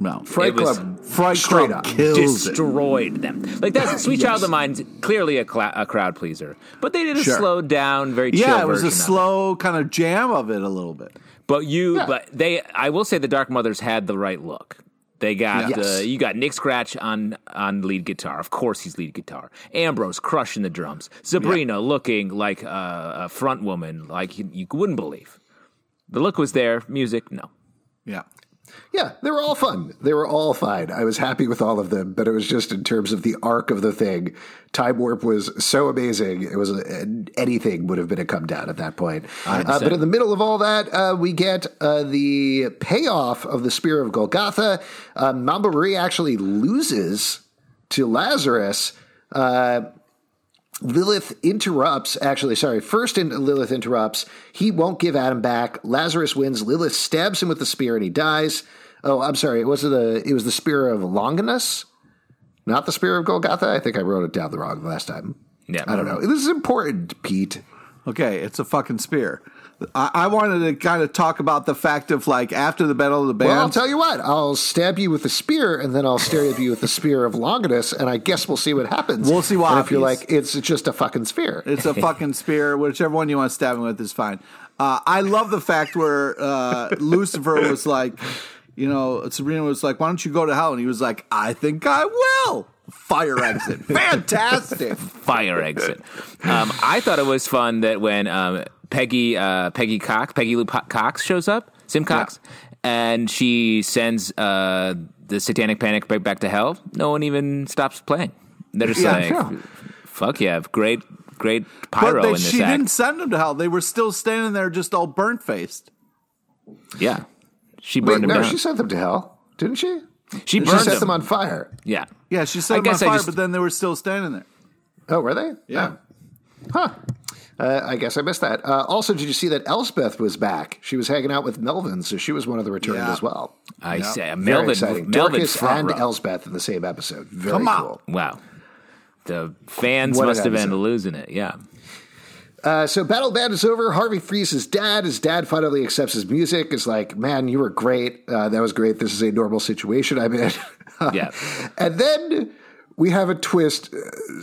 No, Fright Club, Fright Club destroyed it. them. Like that's Sweet yes. Child of Mine's clearly a, cl- a crowd pleaser, but they did a sure. slowed down, very chill yeah. It was a slow kind of jam of it a little bit. But you, yeah. but they, I will say, the Dark Mothers had the right look. They got yes. uh, you got Nick Scratch on on lead guitar. Of course, he's lead guitar. Ambrose crushing the drums. Sabrina yeah. looking like a, a front woman, like you, you wouldn't believe. The look was there. Music, no. Yeah. Yeah, they were all fun. They were all fine. I was happy with all of them, but it was just in terms of the arc of the thing. Time Warp was so amazing. It was a, anything would have been a come down at that point. Uh, but in the middle of all that, uh, we get uh, the payoff of the Spear of Golgotha. Uh, Mambo Marie actually loses to Lazarus. Uh, Lilith interrupts, actually, sorry, first in, Lilith interrupts. He won't give Adam back. Lazarus wins. Lilith stabs him with the spear and he dies. Oh, I'm sorry. It wasn't the, it was the Spear of Longinus, not the Spear of Golgotha. I think I wrote it down the wrong last time. Yeah, I don't know. This is important, Pete. Okay, it's a fucking spear. I, I wanted to kind of talk about the fact of, like, after the Battle of the Band. Well, I'll tell you what. I'll stab you with a spear, and then I'll stare at you with the Spear of Longinus, and I guess we'll see what happens. We'll see what happens. If you're like, it's just a fucking spear. It's a fucking spear. Whichever one you want to stab him with is fine. Uh, I love the fact where uh, Lucifer was like, you know, Sabrina was like, why don't you go to hell? And he was like, I think I will. Fire exit. Fantastic. Fire exit. Um, I thought it was fun that when... Um, Peggy, uh, Peggy Cox, Peggy Lou Cox shows up, Sim Cox, yeah. and she sends uh, the Satanic Panic back to hell. No one even stops playing. They're just yeah, like, yeah. fuck yeah, great, great pyro but they, in this she act. She didn't send them to hell. They were still standing there just all burnt-faced. Yeah. She burned Wait, them no, down. She sent them to hell, didn't she? She burned she set them. them on fire. Yeah. Yeah, she set I them on I fire, just... but then they were still standing there. Oh, were they? Yeah. Oh. Huh. Uh, I guess I missed that. Uh, also, did you see that Elspeth was back? She was hanging out with Melvin, so she was one of the returned yeah. as well. I yep. say Melvin, Melvin and row. Elspeth in the same episode. Very Come on. cool. Wow. The fans what must have episode. been losing it. Yeah. Uh, so Battle Band is over. Harvey frees his dad. His dad finally accepts his music. It's like, man, you were great. Uh, that was great. This is a normal situation I'm in. yeah. And then we have a twist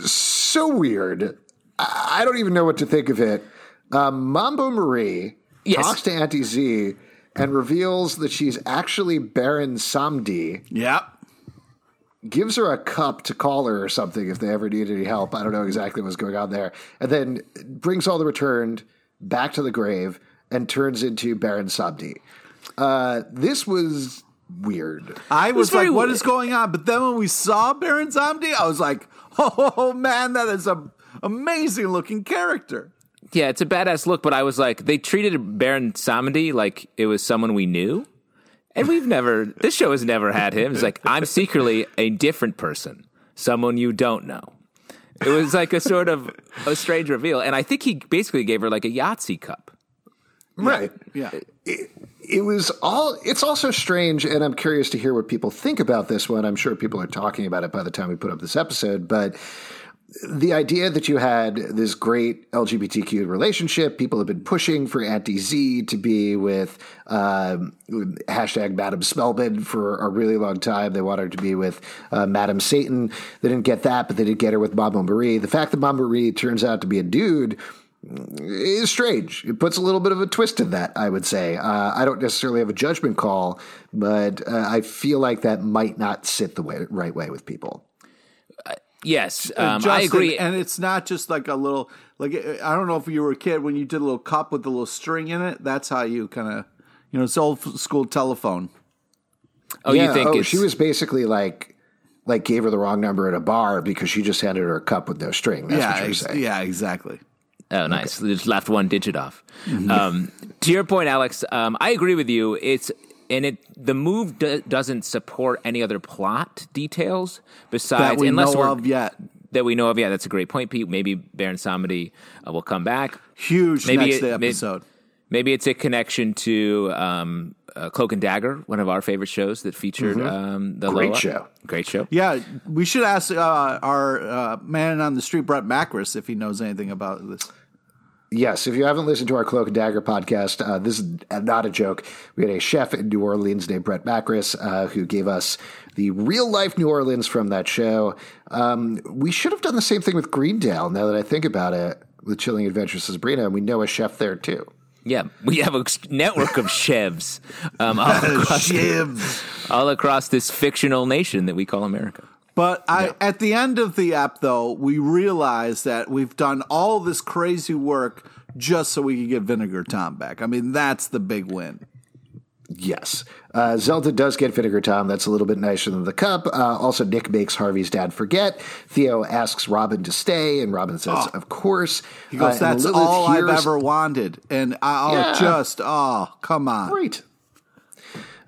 so weird. I don't even know what to think of it. Um, Mambo Marie yes. talks to Auntie Z and reveals that she's actually Baron Samedi. Yep. Gives her a cup to call her or something if they ever need any help. I don't know exactly what's going on there. And then brings all the returned back to the grave and turns into Baron Samedi. Uh, this was weird. I was, was like, weird. What is going on? But then when we saw Baron Samedi, I was like, oh, man, that is a... amazing looking character. Yeah, it's a badass look, but I was like, they treated Baron Samedi like it was someone we knew. And we've never, this show has never had him. It's like, I'm secretly a different person, someone you don't know. It was like a sort of a strange reveal. And I think he basically gave her like a Yahtzee cup. Right. Yeah. It, it was all, it's also strange. And I'm curious to hear what people think about this one. I'm sure people are talking about it by the time we put up this episode, but the idea that you had this great L G B T Q relationship, people have been pushing for Auntie Z to be with um, hashtag Madam Spellman for a really long time. They wanted her to be with uh, Madam Satan. They didn't get that, but they did get her with Mambo Marie. The fact that Mambo Marie turns out to be a dude is strange. It puts a little bit of a twist in that, I would say. Uh, I don't necessarily have a judgment call, but uh, I feel like that might not sit the way, right way with people. Yes, um, Justin, I agree. And it's not just like a little, like, I don't know if you were a kid when you did a little cup with a little string in it. That's how you kind of, you know, it's old school telephone. Oh, yeah, you think oh, it's... she was basically like, like gave her the wrong number at a bar because she just handed her a cup with no string. That's yeah, what you're saying. Ex- yeah, exactly. Oh, nice. Okay. Just left one digit off. Mm-hmm. Um, to your point, Alex, um, I agree with you. It's and it the move do, doesn't support any other plot details besides that we unless know we're, of yet. That we know of, yeah, that's a great point, Pete. Maybe Baron Samedi uh, will come back. Huge maybe next it, episode. Maybe, maybe it's a connection to um, uh, Cloak and Dagger, one of our favorite shows that featured mm-hmm. um, the Great Loa. show. Great show. Yeah, we should ask uh, our uh, man on the street, Brett Macris, if he knows anything about this. Yes, if you haven't listened to our Cloak and Dagger podcast, uh, this is not a joke. We had a chef in New Orleans named Brett Macris uh, who gave us the real-life New Orleans from that show. Um, we should have done the same thing with Greendale, now that I think about it, with Chilling Adventures of Sabrina, and we know a chef there, too. Yeah, we have a network of chefs um, all, across the, all across this fictional nation that we call America. But I, yeah. at the end of the app, though, we realize that we've done all this crazy work just so we could get Vinegar Tom back. I mean, that's the big win. Yes. Uh, Zelda does get Vinegar Tom. That's a little bit nicer than the cup. Uh, also, Nick makes Harvey's dad forget. Theo asks Robin to stay, and Robin says, oh. of course. He goes, uh, that's all I've ever wanted. And I'll yeah. just, oh, come on. Great.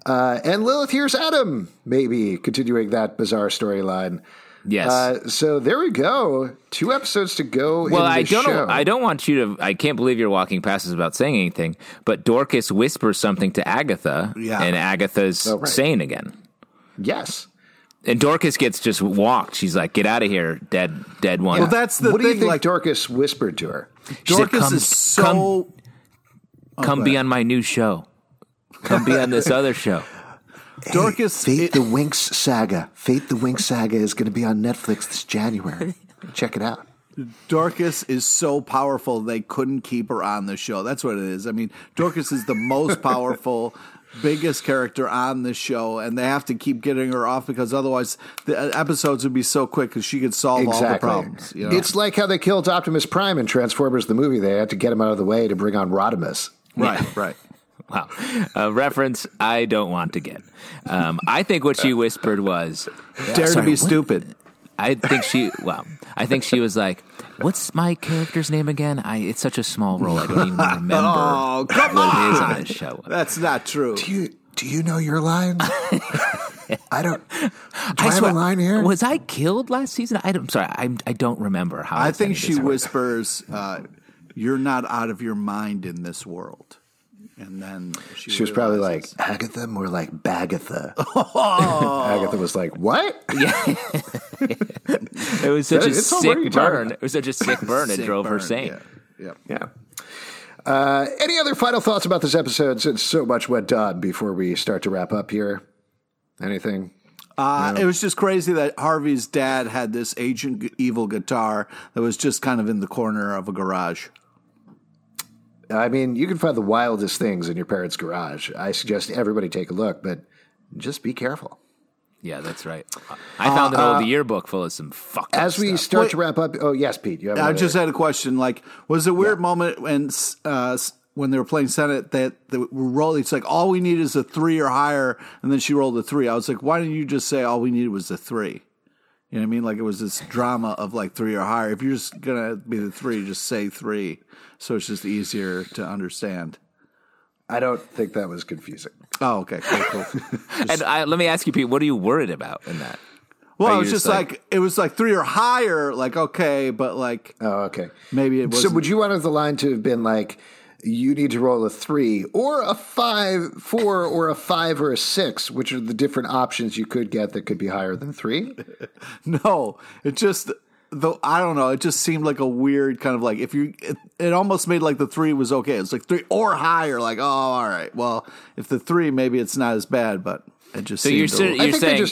Uh, and Lilith hears Adam, maybe, continuing that bizarre storyline. Yes. Uh, so there we go. Two episodes to go. Well, in I don't. Show. I don't want you to. I can't believe you're walking past us without saying anything. But Dorcas whispers something to Agatha, yeah. and Agatha's oh, right. sane again. Yes. And Dorcas gets just walked. She's like, "Get out of here, dead, dead one." Well, that's the what thing. Do you think like Dorcas whispered to her? She Dorcas said, come, is so. Come, oh, come be on my new show. Come be on this other show. Hey, Dorcas. Fate it, the Winx Saga. Fate the Winx Saga is going to be on Netflix this January. Check it out. Dorcas is so powerful, they couldn't keep her on the show. That's what it is. I mean, Dorcas is the most powerful, biggest character on the show, and they have to keep getting her off because otherwise the episodes would be so quick because she could solve exactly. all the problems. You know? It's like how they killed Optimus Prime in Transformers the movie. They had to get him out of the way to bring on Rodimus. Right, yeah. right. Wow. A reference I don't want to get. Um, I think what she whispered was... Yeah, Dare sorry, to be what? Stupid. I think she... Well, I think she was like, what's my character's name again? I It's such a small role, I don't even remember oh, come what on. It is on this show. That's not true. Do you, do you know your lines? I don't... Do I, I have swear, a line here? Was I killed last season? I don't, I'm sorry, I, I don't remember how I, I think she whispers, uh, you're not out of your mind in this world. And then she, she was probably like, Agatha, more like Bagatha. Oh. Agatha was like, what? Yeah. it was such that, a sick burn. It was such a sick burn. It sick drove burn. Her sane. Yeah. Yeah. yeah. Uh, any other final thoughts about this episode since so much went on before we start to wrap up here? Anything? Uh, no? It was just crazy that Harvey's dad had this ancient evil guitar that was just kind of in the corner of a garage. I mean, you can find the wildest things in your parents' garage. I suggest everybody take a look, but just be careful. Yeah, that's right. I uh, found an old uh, yearbook full of some fucked up As we stuff. Start Wait, to wrap up, oh, yes, Pete. You have I just had a question. Like, was it a weird yeah. moment when uh, when they were playing Senet that they were rolling? It's like, all we need is a three or higher, and then she rolled a three. I was like, why didn't you just say all we needed was a three? You know what I mean? Like, it was this drama of, like, three or higher. If you're just going to be the three, just say three. So it's just easier to understand. I don't think that was confusing. Oh, okay. Cool, cool. Just... And I, let me ask you, Pete, what are you worried about in that? Well, it was just like, like, it was like three or higher. Like, okay, but like. Oh, okay. Maybe it was. So would you want the line to have been like, you need to roll a three or a five, four or a five or a six, which are the different options you could get that could be higher than three? No, it just, though, I don't know. It just seemed like a weird kind of like if you, it, it almost made like the three was okay. It's like three or higher. Like, oh, all right. Well, if the three, maybe it's not as bad, but it just so seemed. So you're, you're, saying,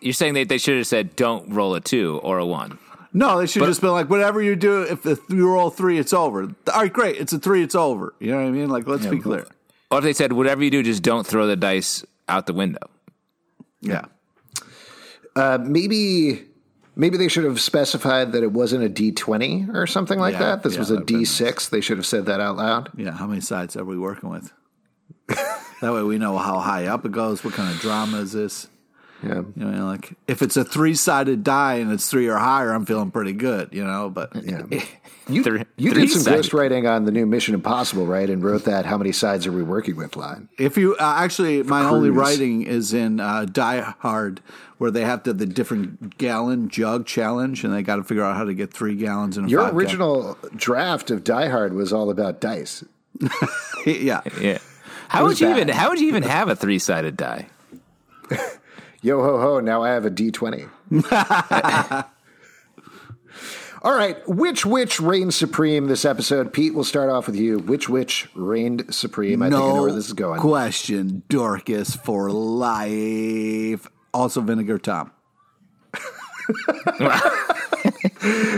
you're saying that they should have said, don't roll a two or a one. No, they should but, just been like, whatever you do, if you roll three, it's over. All right, great. It's a three, it's over. You know what I mean? Like, let's yeah, be clear. Or if they said, whatever you do, just don't throw the dice out the window. Yeah. Uh, maybe maybe they should have specified that it wasn't a D twenty or something like yeah, that. This yeah, was a D six. They should have said that out loud. Yeah, how many sides are we working with? That way we know how high up it goes. What kind of drama is this? Yeah. You know, like if it's a three-sided die and it's three or higher, I'm feeling pretty good, you know, but yeah. you, three, you did some ghostwriting on the new Mission Impossible, right? And wrote that how many sides are we working with line. If you uh, actually For my cruise. only writing is in uh, Die Hard, where they have to the different gallon jug challenge and they got to figure out how to get three gallons in a Your vodka. original draft of Die Hard was all about dice. yeah. Yeah. How would you bad. even how would you even have a three-sided die? Yo ho ho, now I have a D twenty. All right, which witch reigned supreme this episode? Pete, we'll start off with you. Which witch reigned supreme? I no think I know where this is going. Question, Dorcas for life. Also Vinegar Tom.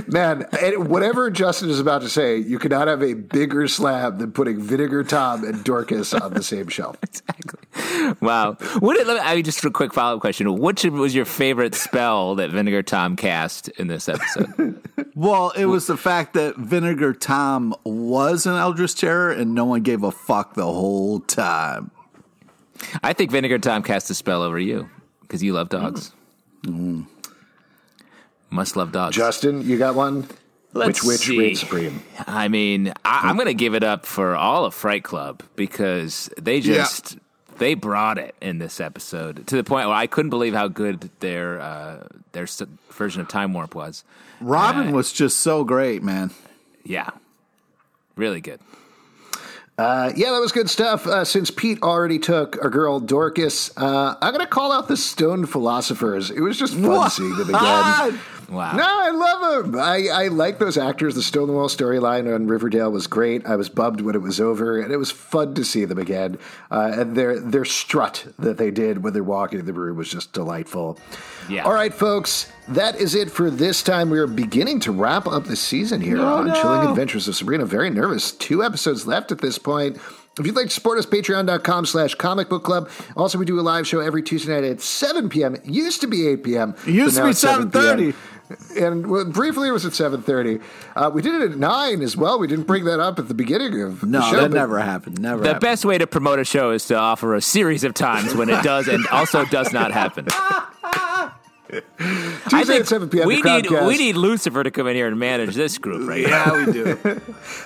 Man, and whatever Justin is about to say, you cannot have a bigger slab than putting Vinegar Tom and Dorcas on the same shelf. Exactly. Wow. What did, let me, I mean, just for a quick follow-up question, what was your favorite spell that Vinegar Tom cast in this episode? Well, it was the fact that Vinegar Tom was an Eldritch Terror and no one gave a fuck the whole time. I think Vinegar Tom cast a spell over you because you love dogs. Mm-hmm. Must love dogs. Justin, you got one? Let's Which witch reigned supreme? I mean, I, I'm going to give it up for all of Fright Club because they just, yeah. they brought it in this episode to the point where I couldn't believe how good their uh, their version of Time Warp was. Robin uh, was just so great, man. Yeah. Really good. Uh, yeah, that was good stuff. Uh, since Pete already took our girl Dorcas, uh, I'm going to call out the Stoned Philosophers. It was just fun what? seeing them again. Wow. No, I love them. I, I like those actors. The Stone Wall storyline on Riverdale was great. I was bummed when it was over, and it was fun to see them again. Uh, and their their strut that they did when they're walking in the room was just delightful. Yeah. All right, folks, that is it for this time. We are beginning to wrap up the season here no, on no. Chilling Adventures of Sabrina. Very nervous. Two episodes left at this point. If you'd like to support us, patreon.com slash comic book club. Also, we do a live show every Tuesday night at seven p.m. It used to be eight p.m. It used to be seven thirty. And briefly, it was at seven thirty. Uh, we did it at nine as well. We didn't bring that up at the beginning of no, the show. No, that never happened. Never. The happened. best way to promote a show is to offer a series of times when it does and also does not happen. Tuesday I think at seven p.m. We need, we need Lucifer to come in here and manage this group right now. Yeah, we do.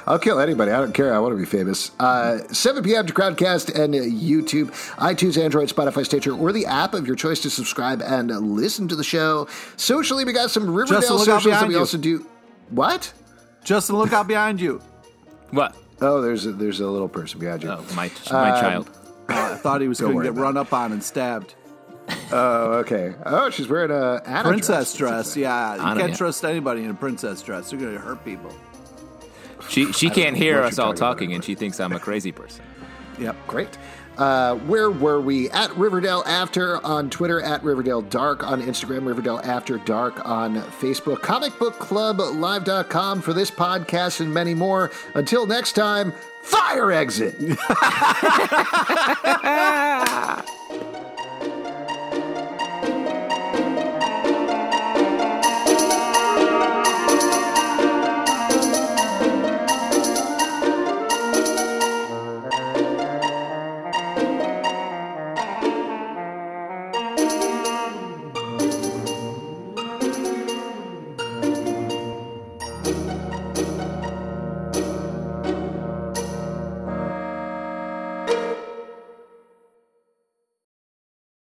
I'll kill anybody. I don't care. I want to be famous. Uh, seven p.m. to Crowdcast and uh, YouTube, iTunes, Android, Spotify, Stitcher, or the app of your choice to subscribe and uh, listen to the show. Socially, we got some Riverdale socials that we you. also do. What? Justin, look out behind you. What? Oh, there's a, there's a little person behind you. Oh, my, my um, child. Uh, I thought he was going to get run up on and stabbed. Oh, okay. Oh, she's wearing a Anna princess dress. dress. Yeah, you Anna, can't yeah. trust anybody in a princess dress. They're going to hurt people. She she can't hear us all talking, about. and she thinks I'm a crazy person. Yep, great. Uh, where were we? At Riverdale After on Twitter, at Riverdale Dark on Instagram, Riverdale After Dark on Facebook, comic book club live dot com for this podcast and many more. Until next time, fire exit!